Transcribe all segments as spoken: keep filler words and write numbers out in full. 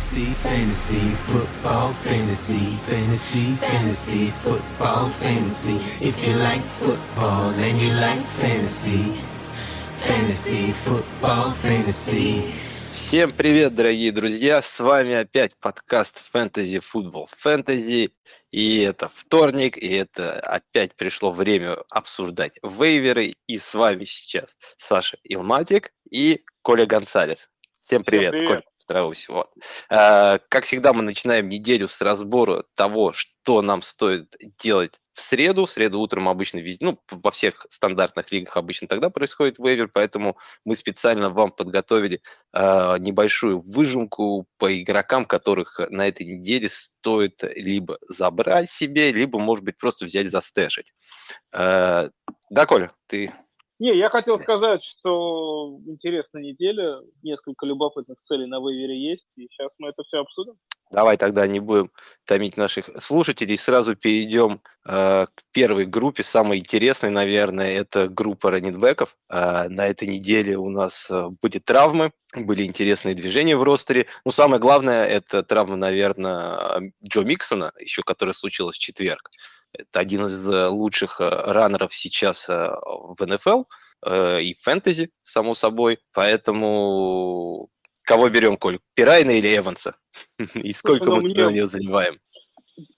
fantasy, fantasy, football, fantasy, fantasy, fantasy, football, fantasy. If you like football and you like fantasy, fantasy, football, fantasy. Всем привет, дорогие друзья! С вами опять подкаст Fantasy Football Fantasy. И это вторник, и это опять пришло время обсуждать вейверы. И с вами сейчас Саша Илматик и Коля Гонсалес. Всем привет, Всем привет. Коля. Здравствуй всего. Как всегда, мы начинаем неделю с разбора того, что нам стоит делать в среду. В среду утром обычно везде, ну, во всех стандартных лигах обычно тогда происходит вейвер, поэтому мы специально вам подготовили э, небольшую выжимку по игрокам, которых на этой неделе стоит либо забрать себе, либо, может быть, просто взять застэшить. Э, да, Коля, ты... Не, я хотел сказать, что интересная неделя, несколько любопытных целей на вейвере есть, и сейчас мы это все обсудим. Давай тогда не будем томить наших слушателей, сразу перейдем э, к первой группе, самой интересной, наверное, это группа раннинбэков. Э, на этой неделе у нас были травмы, были интересные движения в ростере. Ну, самое главное, это травма, наверное, Джо Миксона, еще которая случилась в четверг. Это один из лучших раннеров сейчас в эн эф эл и в фэнтези, само собой. Поэтому кого берем, Коль? Пирайна или Эванса? И сколько ну, мы мне... на него заливаем?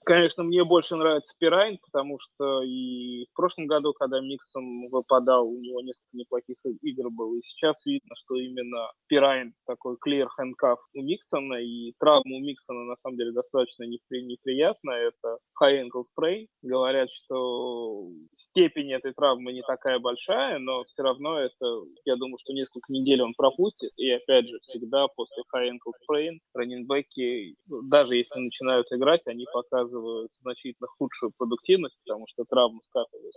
Конечно, мне больше нравится Пирайн, потому что и в прошлом году, когда Миксон выпадал, у него несколько неплохих игр было. И сейчас видно, что именно Пирайн такой clear handcuff у Миксона. И травма у Миксона, на самом деле, достаточно непри- неприятная. Это high ankle sprain. Говорят, что степень этой травмы не такая большая, но все равно это, я думаю, что несколько недель он пропустит. И опять же, всегда после high ankle sprain раннинбеки, даже если начинают играть, они пока показывают значительно худшую продуктивность, потому что травмы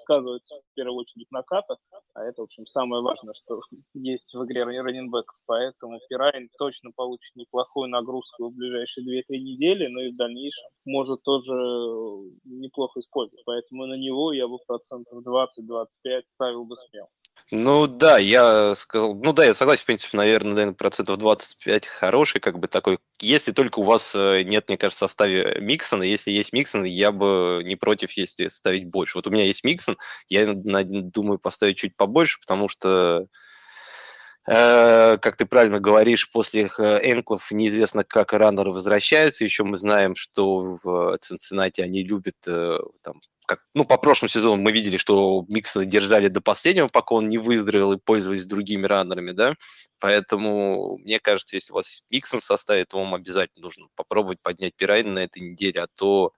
сказываются в первую очередь на катах, а это, в общем, самое важное, что есть в игре раннинбэк. Поэтому Пирайн точно получит неплохую нагрузку в ближайшие две-три недели, но и в дальнейшем может тоже неплохо использовать. Поэтому на него я бы процентов двадцать-двадцать пять ставил бы смело. Ну да, я сказал, ну да, я согласен, в принципе, наверное, процентов двадцать пять хороший, как бы такой, если только у вас нет, мне кажется, в составе Миксона, если есть Миксон, я бы не против, если ставить больше. Вот у меня есть Миксон, я думаю поставить чуть побольше, потому что, э, как ты правильно говоришь, после энклов неизвестно, как раннеры возвращаются, еще мы знаем, что в Цинциннати они любят э, там... Как, ну, по прошлому сезону мы видели, что Миксона держали до последнего, пока он не выздоровел и пользовались другими раннерами, да, поэтому, мне кажется, если у вас Миксон в составе, то вам обязательно нужно попробовать поднять Пирайна на этой неделе, а то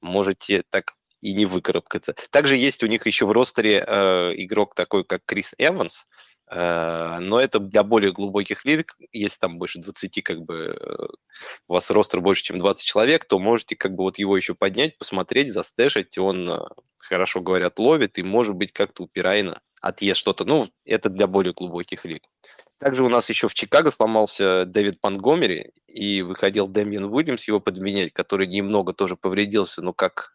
можете так и не выкарабкаться. Также есть у них еще в ростере э, игрок такой, как Крис Эванс, э, но это для более глубоких лиг, если там больше двадцати, как бы, э, у вас ростер больше, чем двадцать человек, то можете, как бы, вот его еще поднять, посмотреть, застэшить, он, э, хорошо говорят, ловит, и, может быть, как-то у Пирайна отъест что-то, ну, это для более глубоких лиг. Также у нас еще в Чикаго сломался Дэвид Монгомери, и выходил Дамиен Уильямс его подменять, который немного тоже повредился, но как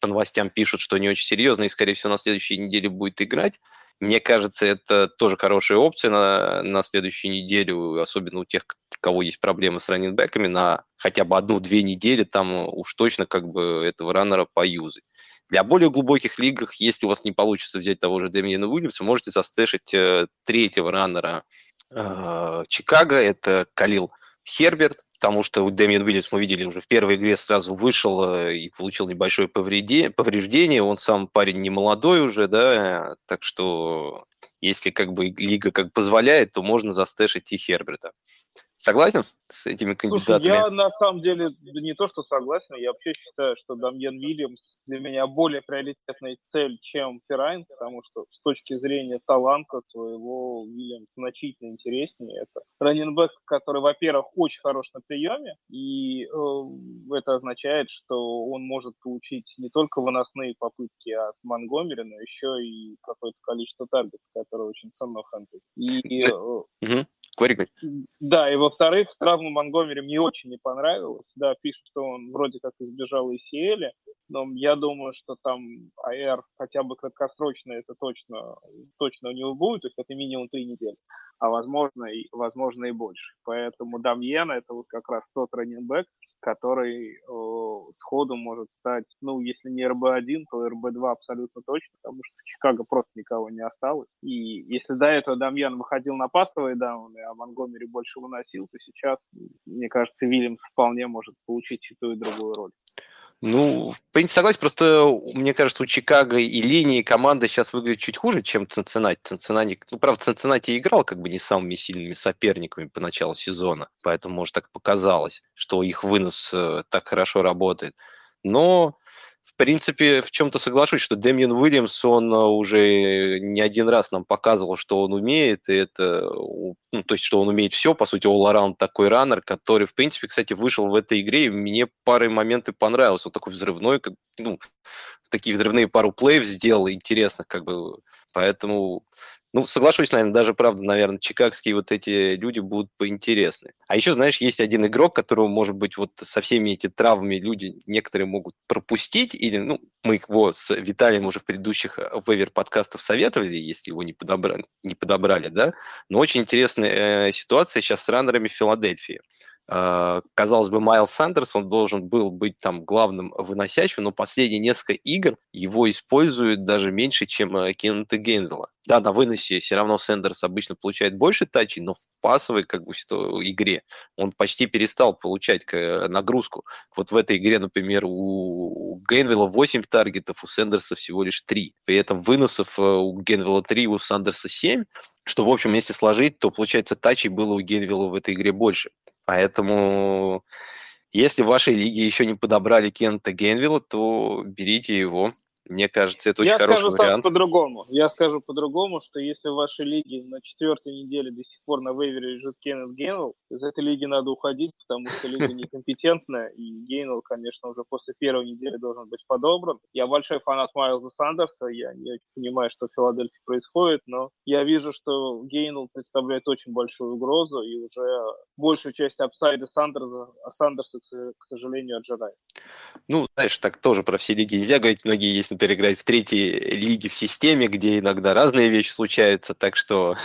по новостям пишут, что не очень серьезно, и, скорее всего, на следующей неделе будет играть. Мне кажется, это тоже хорошая опция на, на следующую неделю, особенно у тех, у кого есть проблемы с раннинбэками, на хотя бы одну-две недели там уж точно как бы этого раннера поюзать. Для более глубоких лиг, если у вас не получится взять того же Дэмиена Уильямса, можете застэшить э, третьего раннера э, Чикаго, это Калил Херберт, потому что Дэмиен Уильямс, мы видели, уже в первой игре сразу вышел и получил небольшое повреждение. Он сам парень не молодой уже, да, так что если как бы лига как позволяет, то можно застэшить и Херберта. Согласен с этими кандидатами? Слушай, я на самом деле не то, что согласен, я вообще считаю, что Дамиен Уильямс для меня более приоритетная цель, чем Пирайн, потому что с точки зрения таланта своего Уильямс значительно интереснее. Это раннинбэк, который, во-первых, очень хорош на приеме, и э, это означает, что он может получить не только выносные попытки от Монгомери, но еще и какое-то количество таргетов, которое очень ценно хантит. И... Э, Квари, да, и во-вторых, травма Монгомери мне очень не понравилась. Да, пишут, что он вроде как избежал эй си эл, но я думаю, что там АР хотя бы краткосрочно это точно, точно у него будет, то есть это минимум три недели, а возможно и, возможно и больше. Поэтому Дамьена это вот как раз тот раннинбэк, который э, сходу может стать, ну, если не эр бэ один, то эр бэ два абсолютно точно, потому что в Чикаго просто никого не осталось. И если до этого Дамьян выходил на пасовые дауны, а Монгомери больше выносил, то сейчас, мне кажется, Вильямс вполне может получить и ту, и другую роль. Ну, в принципе, согласен, просто, мне кажется, у Чикаго и линии команды сейчас выглядит чуть хуже, чем Цинциннати. Цинциннати, ну, правда, Цинциннати играл как бы не самыми сильными соперниками по началу сезона, поэтому, может, так показалось, что их вынос э, так хорошо работает. Но, в принципе, в чем-то соглашусь, что Дэмиен Уильямс, он уже не один раз нам показывал, что он умеет, и это, ну, то есть, что он умеет все, по сути, all-around такой раннер, который, в принципе, кстати, вышел в этой игре, и мне пары моменты понравилось. Он такой взрывной, как, ну, такие взрывные пару плеев сделал, интересных, как бы, поэтому... Ну, соглашусь, наверное, даже, правда, наверное, чикагские вот эти люди будут поинтересны. А еще, знаешь, есть один игрок, которого, может быть, вот со всеми этими травмами люди некоторые могут пропустить, или, ну, мы его с Виталием уже в предыдущих вейвер-подкастах советовали, если его не подобрали, не подобрали, да? Но очень интересная э, ситуация сейчас с раннерами Филадельфии. Э, казалось бы, Майлз Сандерс, он должен был быть там главным выносящим, но последние несколько игр его используют даже меньше, чем э, Кеннета Гейнвелла. Да, на выносе все равно Сендерс обычно получает больше тачей, но в пасовой как бы игре он почти перестал получать нагрузку. Вот в этой игре, например, у Гейнвилла восемь таргетов, у Сендерса всего лишь три. При этом выносов у Гейнвилла три, у Сандерса семь, что, в общем, если сложить, то, получается, тачей было у Гейнвилла в этой игре больше. Поэтому, если в вашей лиге еще не подобрали Кеннета Гейнвилла, то берите его. Мне кажется, это очень я хороший скажу вариант. По-другому. Я скажу по-другому, что если в вашей лиге на четвертой неделе до сих пор на вейвере лежит Кеннет Гейнвелл, из этой лиги надо уходить, потому что лига некомпетентная, и Гейнвелл, конечно, уже после первой недели должен быть подобран. Я большой фанат Майлза Сандерса, я не очень понимаю, что в Филадельфии происходит, но я вижу, что Гейнвелл представляет очень большую угрозу, и уже большую часть апсайда Сандерса, а Сандерса, к сожалению, отжирает. Ну, знаешь, так тоже про все лиги нельзя говорить, многие есть, например, играть в третьей лиге в системе, где иногда разные вещи случаются, так что...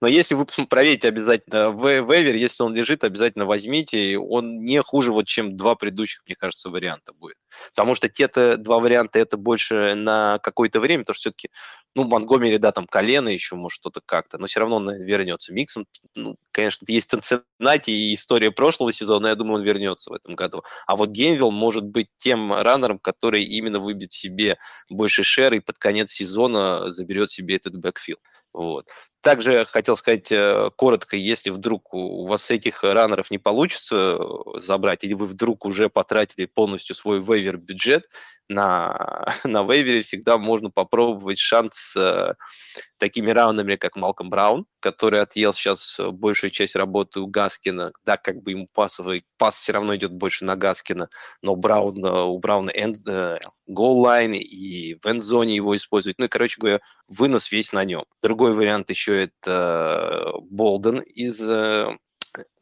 Но если вы проверите обязательно вейвер, если он лежит, обязательно возьмите, он не хуже, вот, чем два предыдущих, мне кажется, варианта будет. Потому что те-то два варианта, это больше на какое-то время, потому что все-таки, ну, Монгомери, да, там колено еще, может, что-то как-то, но все равно он вернется. Миксон, ну, конечно, есть Цинциннати и история прошлого сезона, я думаю, он вернется в этом году. А вот Гейнвилл может быть тем раннером, который именно выбьет себе больше шер и под конец сезона заберет себе этот бэкфилд. Вот. Также хотел сказать коротко, если вдруг у вас этих раннеров не получится забрать, или вы вдруг уже потратили полностью свой вейвер-бюджет, на, на вейвере всегда можно попробовать шанс с такими раундами, как Малком Браун, который отъел сейчас большую часть работы у Гаскина. Да, как бы ему пасовый пас все равно идет больше на Гаскина, но Браун, у Брауна гол-лайн и в энд-зоне его используют. Ну и, короче говоря, вынос весь на нем. Другой вариант еще это Болден из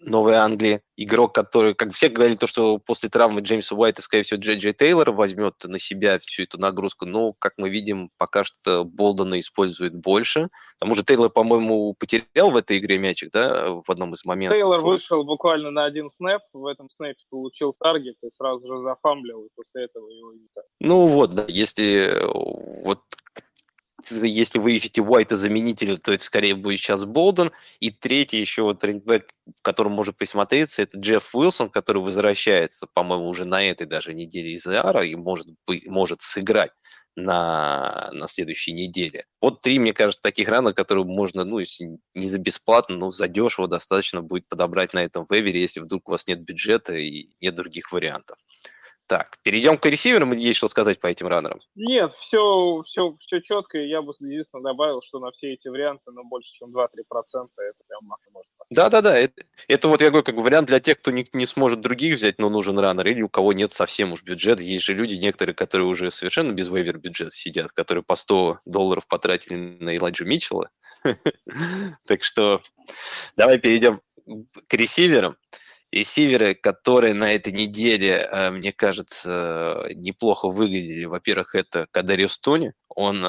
Новой Англии. Игрок, который, как все говорили, то, что после травмы Джеймса Уайта, скорее всего, джей джей Тейлор возьмет на себя всю эту нагрузку, но, как мы видим, пока что Болдена использует больше. К тому же Тейлор, по-моему, потерял в этой игре мячик, да, в одном из моментов. Тейлор вышел буквально на один снэп, в этом снэпе получил таргет и сразу же зафамблил, и после этого его не так. Ну вот, да, если вот... Если вы ищете Уайта заменителя, то это скорее будет сейчас Болден. И третий еще вот раннинбэк, к которому можно присмотреться, это Джефф Уилсон, который возвращается, по-моему, уже на этой даже неделе из ИАРа и может, быть, может сыграть на, на следующей неделе. Вот три, мне кажется, таких рана, которые можно, ну, если не за бесплатно, но задешево достаточно будет подобрать на этом вейвере, если вдруг у вас нет бюджета и нет других вариантов. Так, перейдем к ресиверам, есть что сказать по этим раннерам? Нет, все, все, все четко, я бы единственное добавил, что на все эти варианты, ну, больше, чем два-три процента, это прям максимум. Да-да-да, это, это вот, я говорю, как бы вариант для тех, кто не, не сможет других взять, но нужен раннер, или у кого нет совсем уж бюджета, есть же люди, некоторые, которые уже совершенно без вейвер бюджета сидят, которые по сто долларов потратили на Элайджу Митчелла, Так что давай перейдем к ресиверам. Ресиверы, которые на этой неделе, мне кажется, неплохо выглядели. Во-первых, это Кадариус Тони. Он,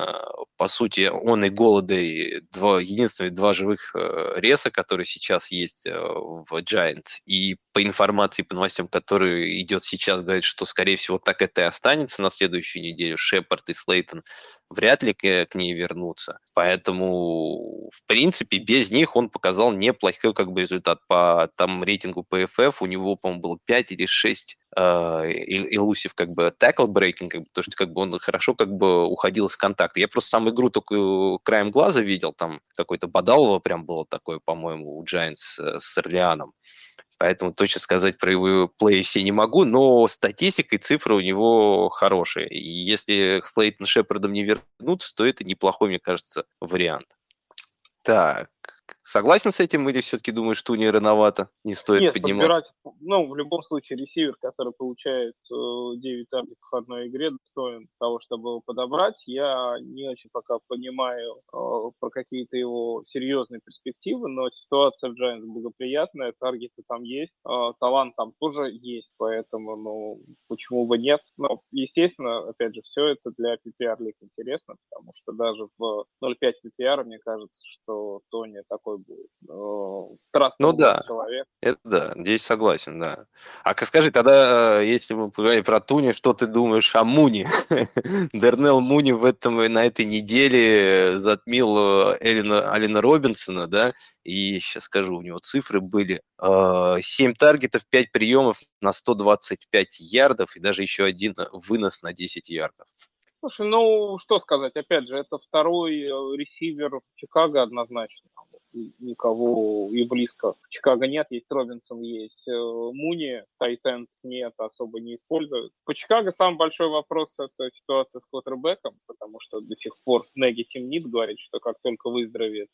по сути, он и голода, и два, единственные два живых реса, которые сейчас есть в Giants. И по информации, по новостям, которые идет сейчас, говорит, что, скорее всего, так это и останется на следующую неделю. Шепард и Слейтон вряд ли к, к ней вернутся. Поэтому, в принципе, без них он показал неплохой как бы результат. По там, рейтингу пэ эф эф у него, по-моему, было пять или шесть Элусив, uh, как бы tackle breaking, как бы, то, что как бы он хорошо как бы уходил из контакта. Я просто сам игру только краем глаза видел, там какой-то Бадалова прям было такое, по-моему, у Giants uh, с Орлеаном. Поэтому точно сказать про его плей все не могу, но статистика и цифры у него хорошие. И если с Лейтон Шепардом не вернуться, то это неплохой, мне кажется, вариант. Так, согласен с этим или все-таки думаешь, что у нее рановато, не стоит Нет, поднимать? Подбирать, ну, в любом случае, ресивер, который получает э, девять таргетов в одной игре, достоин того, чтобы его подобрать. Я не очень пока понимаю э, про какие-то его серьезные перспективы, но ситуация в Giants благоприятная, таргеты там есть, э, талант там тоже есть, поэтому, ну, почему бы нет? Но, естественно, опять же, все это для пи пи ар-лиг интересно, потому что даже в ноль пять пи пи ар, мне кажется, что Тони такой будет. Ну да, человек. Это да, здесь согласен, да. А скажи, тогда, если мы поговорим про Туни, что ты думаешь о Муни? Дарнелл Муни в этом, на этой неделе затмил Элина, Алина Робинсона, да, и сейчас скажу, у него цифры были семь таргетов, пять приемов на сто двадцать пять ярдов и даже еще один вынос на десять ярдов. Слушай, ну, что сказать, опять же, это второй ресивер в Чикаго однозначно, никого и близко в Чикаго нет, есть Робинсон, есть Муни, тайтенд нет, особо не используют. По Чикаго самый большой вопрос – это ситуация с квотербэком, потому что до сих пор Неги темнит, говорит, что как только выздоровеет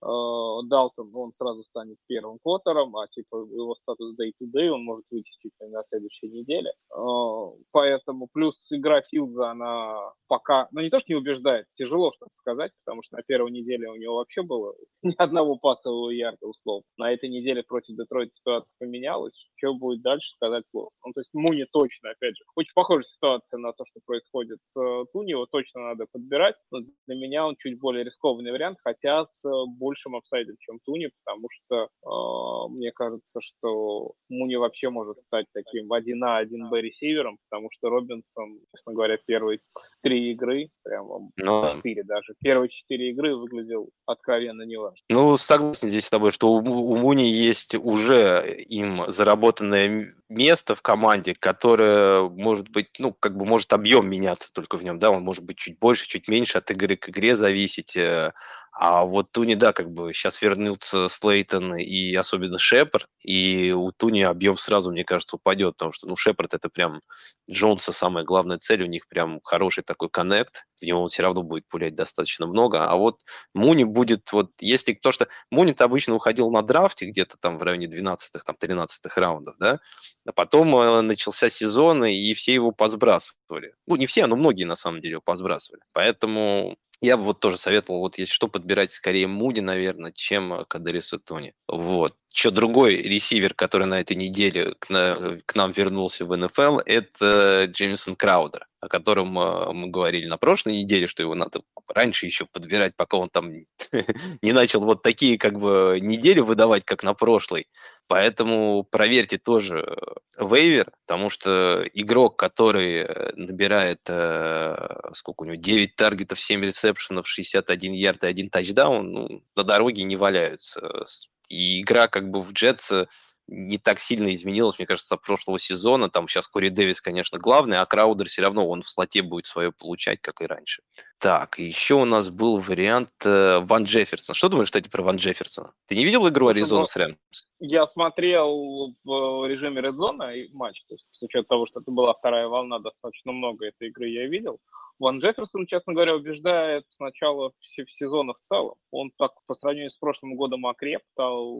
Далтон, он сразу станет первым квотером, а типа его статус day-to-day, он может выйти чуть ли на следующей неделе. Поэтому плюс игра Филдза, она пока, ну не то, что не убеждает, тяжело что-то сказать, потому что на первой неделе у него вообще было ни одного пассового ярда, условно. На этой неделе против Детройта ситуация поменялась, что будет дальше, сказать слово. Ну, то есть Муни точно, опять же, очень похожая ситуация на то, что происходит с Туни, его точно надо подбирать, но для меня он чуть более рискованный вариант, хотя с большим апсайдом, чем Туни, потому что э, мне кажется, что Муни вообще может стать таким один А, один Бэ ресивером, потому что Робинсон, честно говоря, первые три игры, прямо ну, четыре даже, первые четыре игры выглядел откровенно неважно. Ну, согласен здесь с тобой, что у, у Муни есть уже им заработанное место в команде, которое, может быть, ну, как бы может объем меняться только в нем, да, он может быть чуть больше, чуть меньше, от игры к игре зависеть. А вот Туни, да, как бы сейчас вернутся Слейтон и особенно Шепард, и у Туни объем сразу, мне кажется, упадет, потому что, ну, Шепард это прям Джонса самая главная цель, у них прям хороший такой коннект, в него он все равно будет пулять достаточно много, а вот Муни будет, вот, если то, что Муни-то обычно уходил на драфте где-то там в районе двенадцатых, тринадцатых раундов, да, а потом э, начался сезон, и все его посбрасывали. Ну, не все, но многие, на самом деле, его посбрасывали, поэтому... Я бы вот тоже советовал, вот если что, подбирать скорее Муди, наверное, чем Кадариуса Тони. Вот. Еще другой ресивер, который на этой неделе к, на, к нам вернулся в эн эф эл, это Джеймсон Краудер, о котором мы говорили на прошлой неделе, что его надо раньше еще подбирать, пока он там не начал вот такие как бы недели выдавать, как на прошлой. Поэтому проверьте тоже вейвер, потому что игрок, который набирает, сколько у него, девять таргетов, семь ресепшенов, шестьдесят один ярд и один тачдаун, ну, на дороге не валяются. И игра как бы в Джетс не так сильно изменилось, мне кажется, от прошлого сезона. Там сейчас Кори Дэвис, конечно, главный, а Краудер все равно, он в слоте будет свое получать, как и раньше. Так, еще у нас был вариант э, Ван Джефферсона. Что думаешь, кстати, про Ван Джефферсона? Ты не видел игру Аризона с Рэмс? Я смотрел в режиме Red Zone матч, то есть, с учетом того, что это была вторая волна, достаточно много этой игры я видел. Ван Джефферсон, честно говоря, убеждает с начала сезона в целом. Он так по сравнению с прошлым годом окреп, стал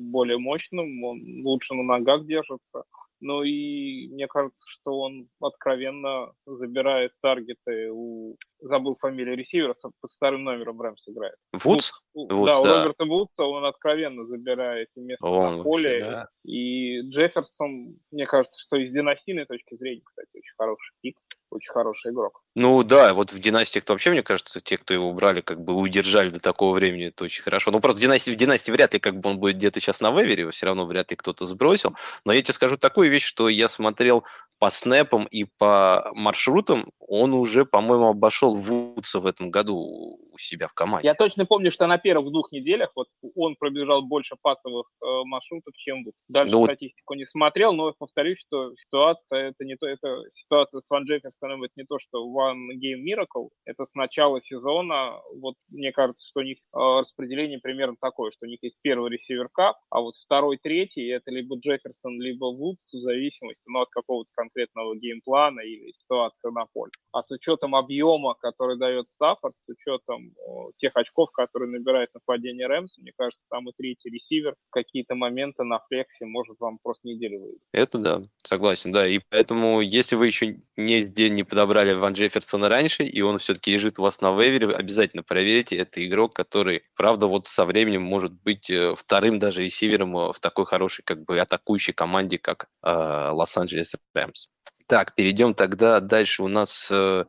более мощным, он лучше на ногах держится. Ну и мне кажется, что он откровенно забирает таргеты у забыл фамилию ресивера, под вторым номером Рэмс играет. Вудс? Вудс, Вудс да, да, у Роберта Вудса он откровенно забирает место он на поле. Вообще, да. И Джефферсон, мне кажется, что из династийной точки зрения, кстати, очень хороший пик, очень хороший игрок. Ну да, вот в династиях-то вообще, мне кажется, те, кто его убрали, как бы удержали до такого времени, это очень хорошо. Ну просто в династии, в династии вряд ли как бы он будет где-то сейчас на вейвере, его все равно вряд ли кто-то сбросил. Но я тебе скажу такую вещь, что я смотрел по снэпам и по маршрутам, он уже, по-моему, обошел Вудса в этом году у себя в команде. Я точно помню, что на первых двух неделях вот он пробежал больше пасовых э, маршрутов, чем Вудс. Дальше ну, статистику не смотрел, но повторюсь, что ситуация это не то, это ситуация с Ван Джефферсоном, это не то, что One Game Miracle, это с начала сезона, вот мне кажется, что у них э, распределение примерно такое, что у них есть первый ресивер кап, а вот второй, третий, это либо Джефферсон, либо Вудс, в зависимости ну, от какого-то конкретного геймплана или ситуации на поле. А с учетом объема, который дает Стаффорд, с учетом о, тех очков, которые набирает нападение Рэмс, мне кажется, там и третий ресивер какие-то моменты на флексе может вам просто неделю выйти. Это да, согласен, да. И поэтому, если вы еще нигде не подобрали Ван Джефферсона раньше, и он все-таки лежит у вас на вейвере, обязательно проверите. Это игрок, который, правда, вот со временем может быть вторым даже ресивером в такой хорошей, как бы, атакующей команде, как э, Лос-Анджелес Рэмс. Так, перейдем тогда дальше. У нас э,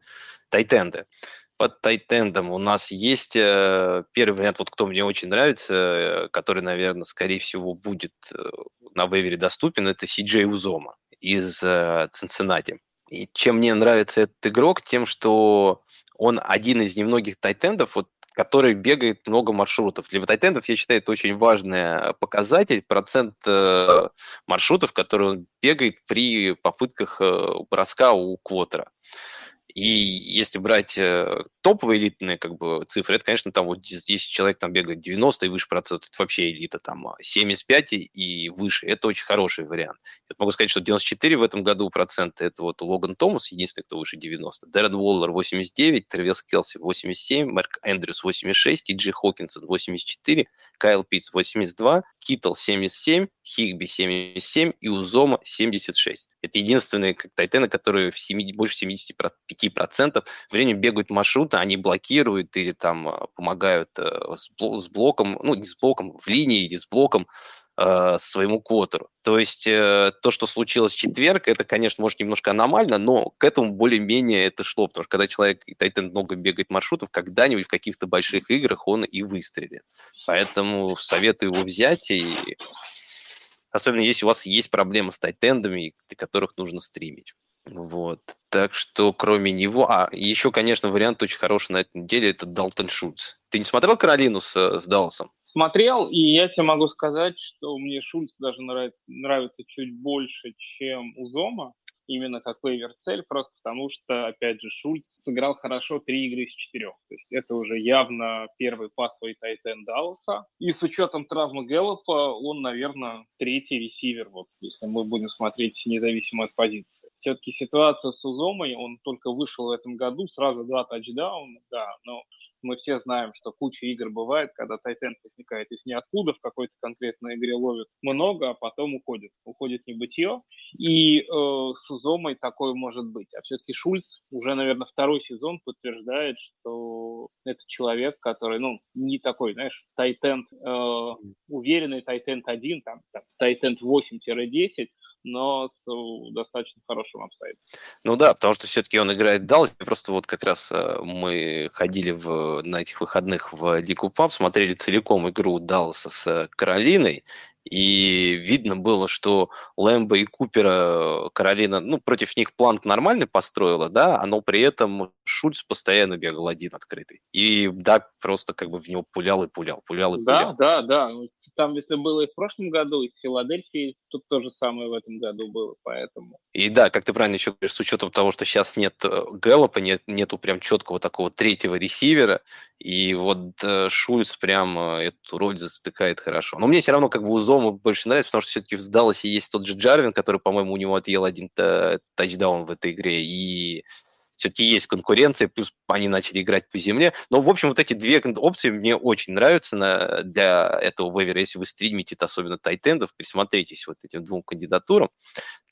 тайтенды. Под тайтендом у нас есть первый вариант, вот кто мне очень нравится, который, наверное, скорее всего, будет на вейвере доступен, это Си Джей Узома из Цинциннати. И чем мне нравится этот игрок, тем, что он один из немногих тайтендов, вот, который бегает много маршрутов. Для тайтендов, я считаю, это очень важный показатель, процент э, маршрутов, которые он бегает при попытках э, броска у квотера. И если брать топовые элитные как бы, цифры, это, конечно, там вот здесь человек там бегает девяносто и выше процентов, это вообще элита, там семьдесят пять и выше, это очень хороший вариант. Я могу сказать, что девяносто четыре в этом году процента, это вот Логан Томас, единственный, кто выше девяносто, Дэрен Уоллер восемьдесят девять, Тревис Келси восемьдесят семь, Марк Эндрюс восемьдесят шесть, Ти Джи Хокинсон восемьдесят четыре, Кайл Питтс восемьдесят два, Киттл семьдесят семь, Хигби семьдесят семь и Узома семьдесят шесть. Это единственные как тайтены, которые в семидесяти, больше семьдесят пять процентов времени бегают маршруты, они блокируют или там помогают с блоком, ну не с блоком, в линии или с блоком э, своему квотеру. То есть э, то, что случилось в четверг, это, конечно, может немножко аномально, но к этому более-менее это шло, потому что когда человек и тайтен много бегает маршрутов, когда-нибудь в каких-то больших играх он и выстрелит. Поэтому советую его взять и... Особенно если у вас есть проблемы с тайтендами, которых нужно стримить. Вот. Так что кроме него... А, еще, конечно, вариант очень хороший на этой неделе – это Далтон Шульц. Ты не смотрел Каролину с, с Далласом? Смотрел, и я тебе могу сказать, что мне Шульц даже нравится, нравится чуть больше, чем Узома. Именно как вейвер-цель, просто потому что, опять же, Шульц сыграл хорошо три игры из четырех. То есть это уже явно первый пасовый тайтен Далласа. И с учетом травмы Гэллопа он, наверное, третий ресивер, вот, если мы будем смотреть независимо от позиции. Все-таки ситуация с Узомой, он только вышел в этом году, сразу два тачдауна, да, но... Мы все знаем, что куча игр бывает, когда тайтенд возникает из ниоткуда, в какой-то конкретной игре ловит много, а потом уходит. Уходит в небытие. И э, с Узомой такое может быть. А все-таки Шульц уже, наверное, второй сезон подтверждает, что это человек, который, ну, не такой, знаешь, тайтенд, э, уверенный тайтенд один, там, там тайтенд восемь десять, но с достаточно хорошим апсайдом. Ну да, потому что все-таки он играет Даллас. Просто вот как раз мы ходили в, на этих выходных в Лигу ПАП, смотрели целиком игру Далласа с Каролиной, и видно было, что Лэмбо и Купера Каролина, ну, против них планк нормально построила, да, но при этом Шульц постоянно бегал один открытый. И, да, просто как бы в него пулял и пулял, пулял и пулял. Да, да, да. Там это было и в прошлом году, и с Филадельфией, тут то же самое в этом году было, поэтому... И да, как ты правильно еще говоришь, с учетом того, что сейчас нет Гэллопа, нет, нету прям четкого такого третьего ресивера, и вот Шульц прям эту роль затыкает хорошо. Но мне все равно как бы Узо больше нравится, потому что все-таки в Далласе есть тот же Джарвин, который, по-моему, у него отъел один тачдаун в этой игре, и все-таки есть конкуренция, плюс они начали играть по земле. Но, в общем, вот эти две опции мне очень нравятся на, для этого вейвера. Если вы стримите, особенно тайтендов, присмотритесь вот этим двум кандидатурам.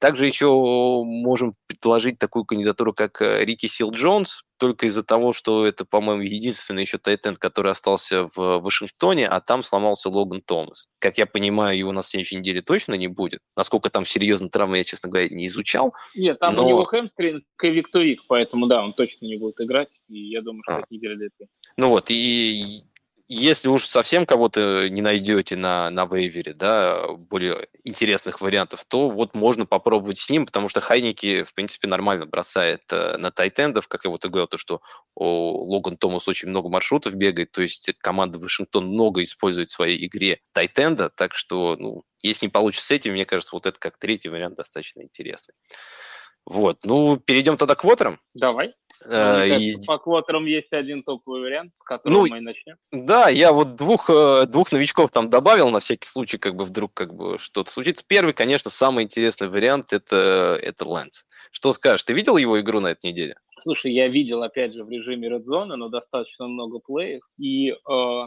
Также еще можем предложить такую кандидатуру, как Рики Силс-Джонс, только из-за того, что это, по-моему, единственный еще тайт-энд, который остался в Вашингтоне, а там сломался Логан Томас. Как я понимаю, его на следующей неделе точно не будет. Насколько там серьезно травмы, я, честно говоря, не изучал. Нет, там но... у него хэмстринг и викторик, поэтому, да, он точно не будет играть, и я думаю, что а. это неделя для этого. Ну вот, и... Если уж совсем кого-то не найдете на, на вейвере, да, более интересных вариантов, то вот можно попробовать с ним, потому что Хайники, в принципе, нормально бросает на тайтендов, как я вот и говорил, то, что о, Логан Томас очень много маршрутов бегает, то есть команда Вашингтон много использует в своей игре тайтенда, так что, ну, если не получится с этим, мне кажется, вот это как третий вариант достаточно интересный. Вот, ну, перейдем тогда к квотерам. Давай. А, и... По квотерам есть один топовый вариант, с которого ну, мы и начнем. Да, я вот двух, двух новичков там добавил на всякий случай, как бы вдруг как бы что-то случится. Первый, конечно, самый интересный вариант – это, это Лэнс. Что скажешь, ты видел его игру на этой неделе? Слушай, я видел, опять же, в режиме Red Zone, но достаточно много плеев. И э,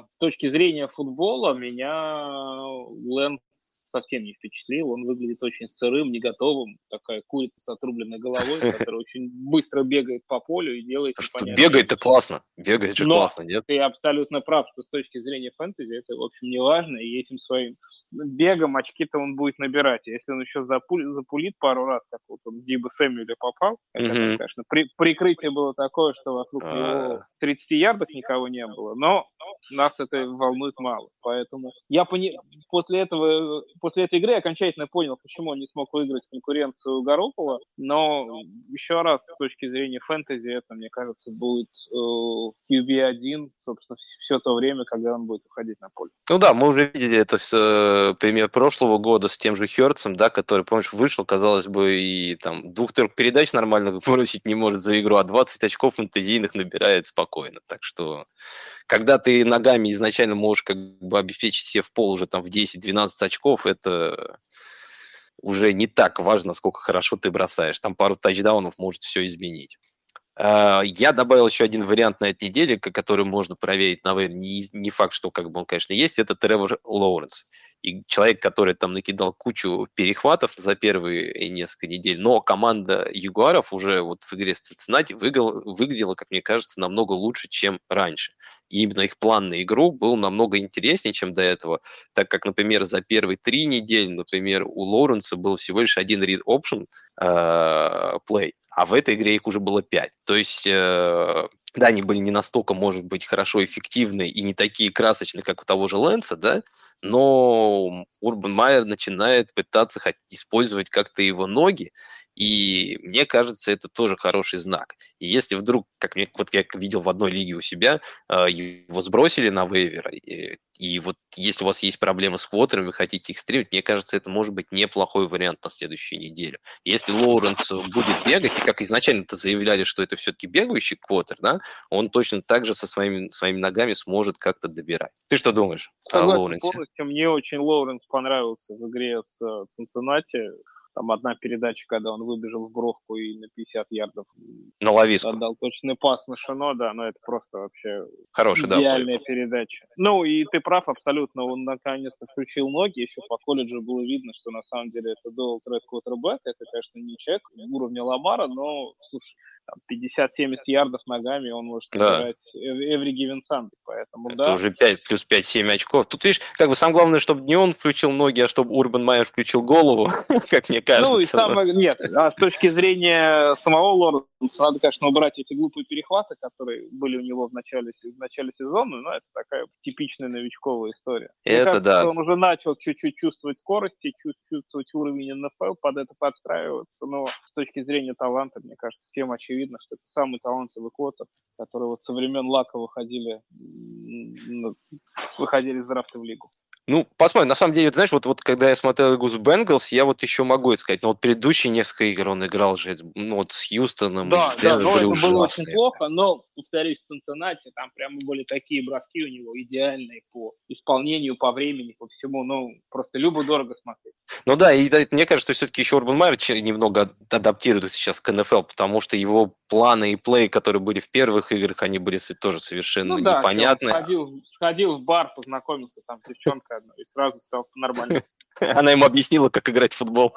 с точки зрения футбола меня Лэнс совсем не впечатлил, он выглядит очень сырым, не готовым, такая курица с отрубленной головой, которая очень быстро бегает по полю и делает... Бегает-то классно, бегает же классно, нет? Ты абсолютно прав, что с точки зрения фэнтези это, в общем, не важно, и этим своим бегом очки-то он будет набирать, если он еще запулит, запулит пару раз, как вот он Диба Сэмюэля попал, хотя, mm-hmm. конечно, при, прикрытие было такое, что вокруг А-а-а. него тридцати ярдов никого не было, но нас это волнует мало, поэтому я пони... после этого... После этой игры я окончательно понял, почему он не смог выиграть конкуренцию Гарополо, но еще раз, с точки зрения фэнтези, это, мне кажется, будет кью би один, собственно, все то время, когда он будет уходить на поле. Ну да, мы уже видели это с, э, пример прошлого года с тем же Хёртсом, да, который, помнишь, вышел, казалось бы, и там двух-трех передач нормально бросить не может за игру, а двадцать очков фэнтезийных набирает спокойно. Так что, когда ты ногами изначально можешь как бы обеспечить себе в пол уже там в десять-двенадцать очков, это уже не так важно, сколько хорошо ты бросаешь. Там пару тачдаунов может все изменить. Я добавил еще один вариант на этой неделе, который можно проверить, наверное, не факт, что как бы он, конечно, есть, это Тревор Лоуренс. И человек, который там накидал кучу перехватов за первые несколько недель, но команда Ягуаров уже вот в игре с Цинциннати выглядела, как мне кажется, намного лучше, чем раньше. И именно их план на игру был намного интереснее, чем до этого, так как, например, за первые три недели, например, у Лоуренса был всего лишь один read-option плей, а в этой игре их уже было пять. То есть... Да, они были не настолько, может быть, хорошо эффективны и не такие красочные, как у того же Лэнса, да, но Урбан Майер начинает пытаться использовать как-то его ноги, и мне кажется, это тоже хороший знак. И если вдруг, как мне, вот я видел в одной лиге у себя, его сбросили на вейвер, и, и вот если у вас есть проблемы с квотерами, вы хотите их стримить, мне кажется, это может быть неплохой вариант на следующую неделю. Если Лоуренс будет бегать, и как изначально-то заявляли, что это все-таки бегающий квотер, да, он точно так же со своими, своими ногами сможет как-то добирать. Ты что думаешь Согласен, о Лоуренсе? Полностью. Мне очень Лоуренс понравился в игре с Цинциннати. Там одна передача, когда он выбежал в бровку и на пятьдесят ярдов на ловиску отдал точный пас на Шино, да, но это просто вообще хорошая, идеальная да, передача. Ну, и ты прав абсолютно, он наконец-то включил ноги, еще по колледжу было видно, что на самом деле это dual threat quarterback, это, конечно, не человек уровня Ламара, но, слушай, пятьдесят-семьдесят ярдов ногами он может играть да. every given Sunday, поэтому это да. Это уже пять, плюс пять-семь очков. Тут, видишь, как бы самое главное, чтобы не он включил ноги, а чтобы Урбан Майер включил голову, как мне кажется. Ну и самое... Нет, а с точки зрения самого Лоренса, надо, конечно, убрать эти глупые перехваты, которые были у него в начале, в начале сезона, но это такая типичная новичковая история. Это кажется, да. Он уже начал чуть-чуть чувствовать скорости, чувствовать уровень эн эф эл, под это подстраиваться, но с точки зрения таланта, мне кажется, всем очевидно, видно, что это самый талантливый квотер, который вот со времен Лака выходили, выходили из драфта в лигу. Ну, посмотрим. На самом деле, знаешь, вот, вот когда я смотрел игру с Бенглс, я вот еще могу это сказать, но вот предыдущие несколько игр он играл же ну, вот с Хьюстоном, да, и с Денвером, да, были ужасные. Да, это было очень плохо, но, повторюсь, в Цинциннати там прямо были такие броски у него идеальные по исполнению, по времени, по всему, ну, просто любо-дорого смотреть. Ну да, и да, мне кажется, что все-таки еще Урбан Майер немного адаптируется сейчас к эн эф эл, потому что его планы и плей, которые были в первых играх, они были тоже совершенно ну, да, непонятны. Сходил, сходил в бар, познакомился, там девчонка, и сразу стал нормально. Она ему объяснила, как играть в футбол.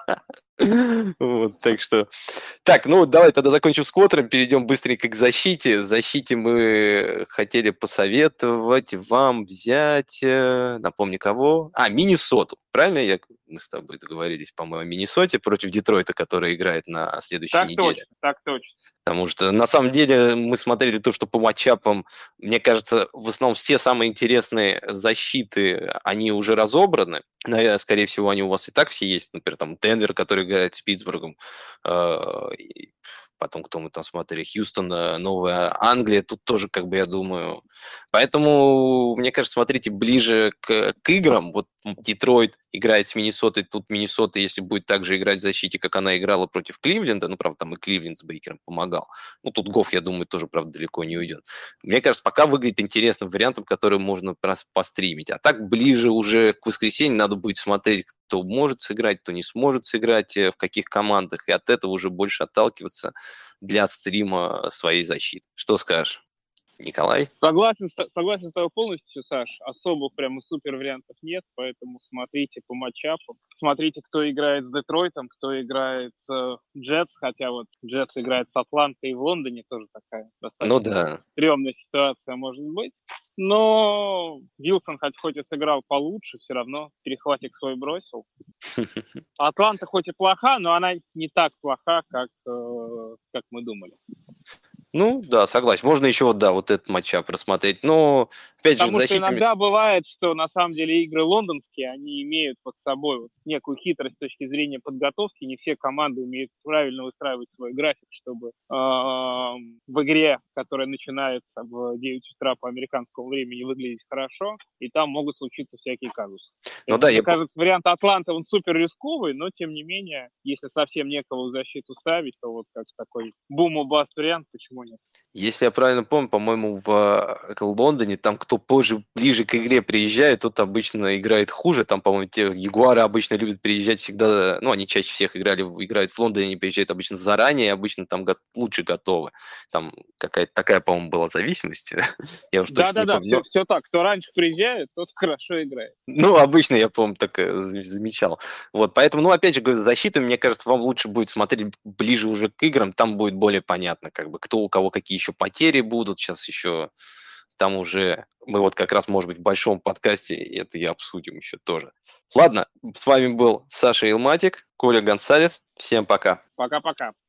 Вот, так что... Так, ну давай тогда закончим с квотером, перейдем быстренько к защите. В защите мы хотели посоветовать вам взять... Напомни, кого? А, Миннесоту. Правильно? Я... Мы с тобой договорились, по-моему, о Миннесоте против Детройта, который играет на следующей так неделе. Точно, так точно. Потому что, на самом деле, мы смотрели то, что по матчапам, мне кажется, в основном все самые интересные защиты, они уже разобраны. Наверное, скорее всего, они у вас и так все есть. Например, там Денвер, который играет с Питтсбургом, потом, кто мы там смотрели, Хьюстон, Новая Англия, тут тоже, как бы, я думаю. Поэтому, мне кажется, смотрите ближе к, к играм. Вот Детройт играет с Миннесотой, тут Миннесота, если будет так же играть в защите, как она играла против Кливленда, ну, правда, там и Кливленд с Бейкером помогал. Ну, тут Гофф, я думаю, тоже, правда, далеко не уйдет. Мне кажется, пока выглядит интересным вариантом, который можно постримить. А так ближе уже к воскресенью надо будет смотреть, кто может сыграть, кто не сможет сыграть, в каких командах, и от этого уже больше отталкиваться для стрима своей защиты. Что скажешь, Николай? Согласен, согласен с тобой полностью, Саш. Особых прямо супер вариантов нет, поэтому смотрите по матчапу. Смотрите, кто играет с Детройтом, кто играет с Джетс, хотя вот Джетс играет с Атлантой и в Лондоне тоже такая достаточно ну, да. стрёмная ситуация может быть. Но Вилсон, хоть, хоть и сыграл получше, все равно перехватик свой бросил. Атланта хоть и плоха, но она не так плоха, как, э, как мы думали. Ну, да, согласен. Можно еще вот, да, вот этот матчап просмотреть, но опять Потому же... Потому защитами... что иногда бывает, что на самом деле игры лондонские, они имеют под собой вот некую хитрость с точки зрения подготовки. Не все команды умеют правильно выстраивать свой график, чтобы э, в игре, которая начинается в девять утра по американскому времени, выглядеть хорошо, и там могут случиться всякие казусы. Ну, да, мне я... кажется, вариант Атланта, он супер рисковый, но тем не менее, если совсем некого в защиту ставить, то вот как такой бум-у-баст вариант, почему нет. Если я правильно помню, по-моему, в Лондоне, там кто позже, ближе к игре приезжает, тот обычно играет хуже. Там, по-моему, те Ягуары обычно любят приезжать всегда, ну, они чаще всех играли, играют в Лондоне, они приезжают обычно заранее, обычно там лучше готовы. Там какая-то такая, по-моему, была зависимость. Я уже точно не помню. Да-да-да, все, все так. Кто раньше приезжает, тот хорошо играет. Ну, обычно, я, по-моему, так замечал. Вот, поэтому, ну, опять же, говорю, защита, мне кажется, вам лучше будет смотреть ближе уже к играм, там будет более понятно, как бы, кто у кого какие еще потери будут, сейчас еще там уже, мы вот как раз, может быть, в большом подкасте это и обсудим еще тоже. Ладно, с вами был Саша Илматик, Коля Гонсалес, всем пока. Пока-пока.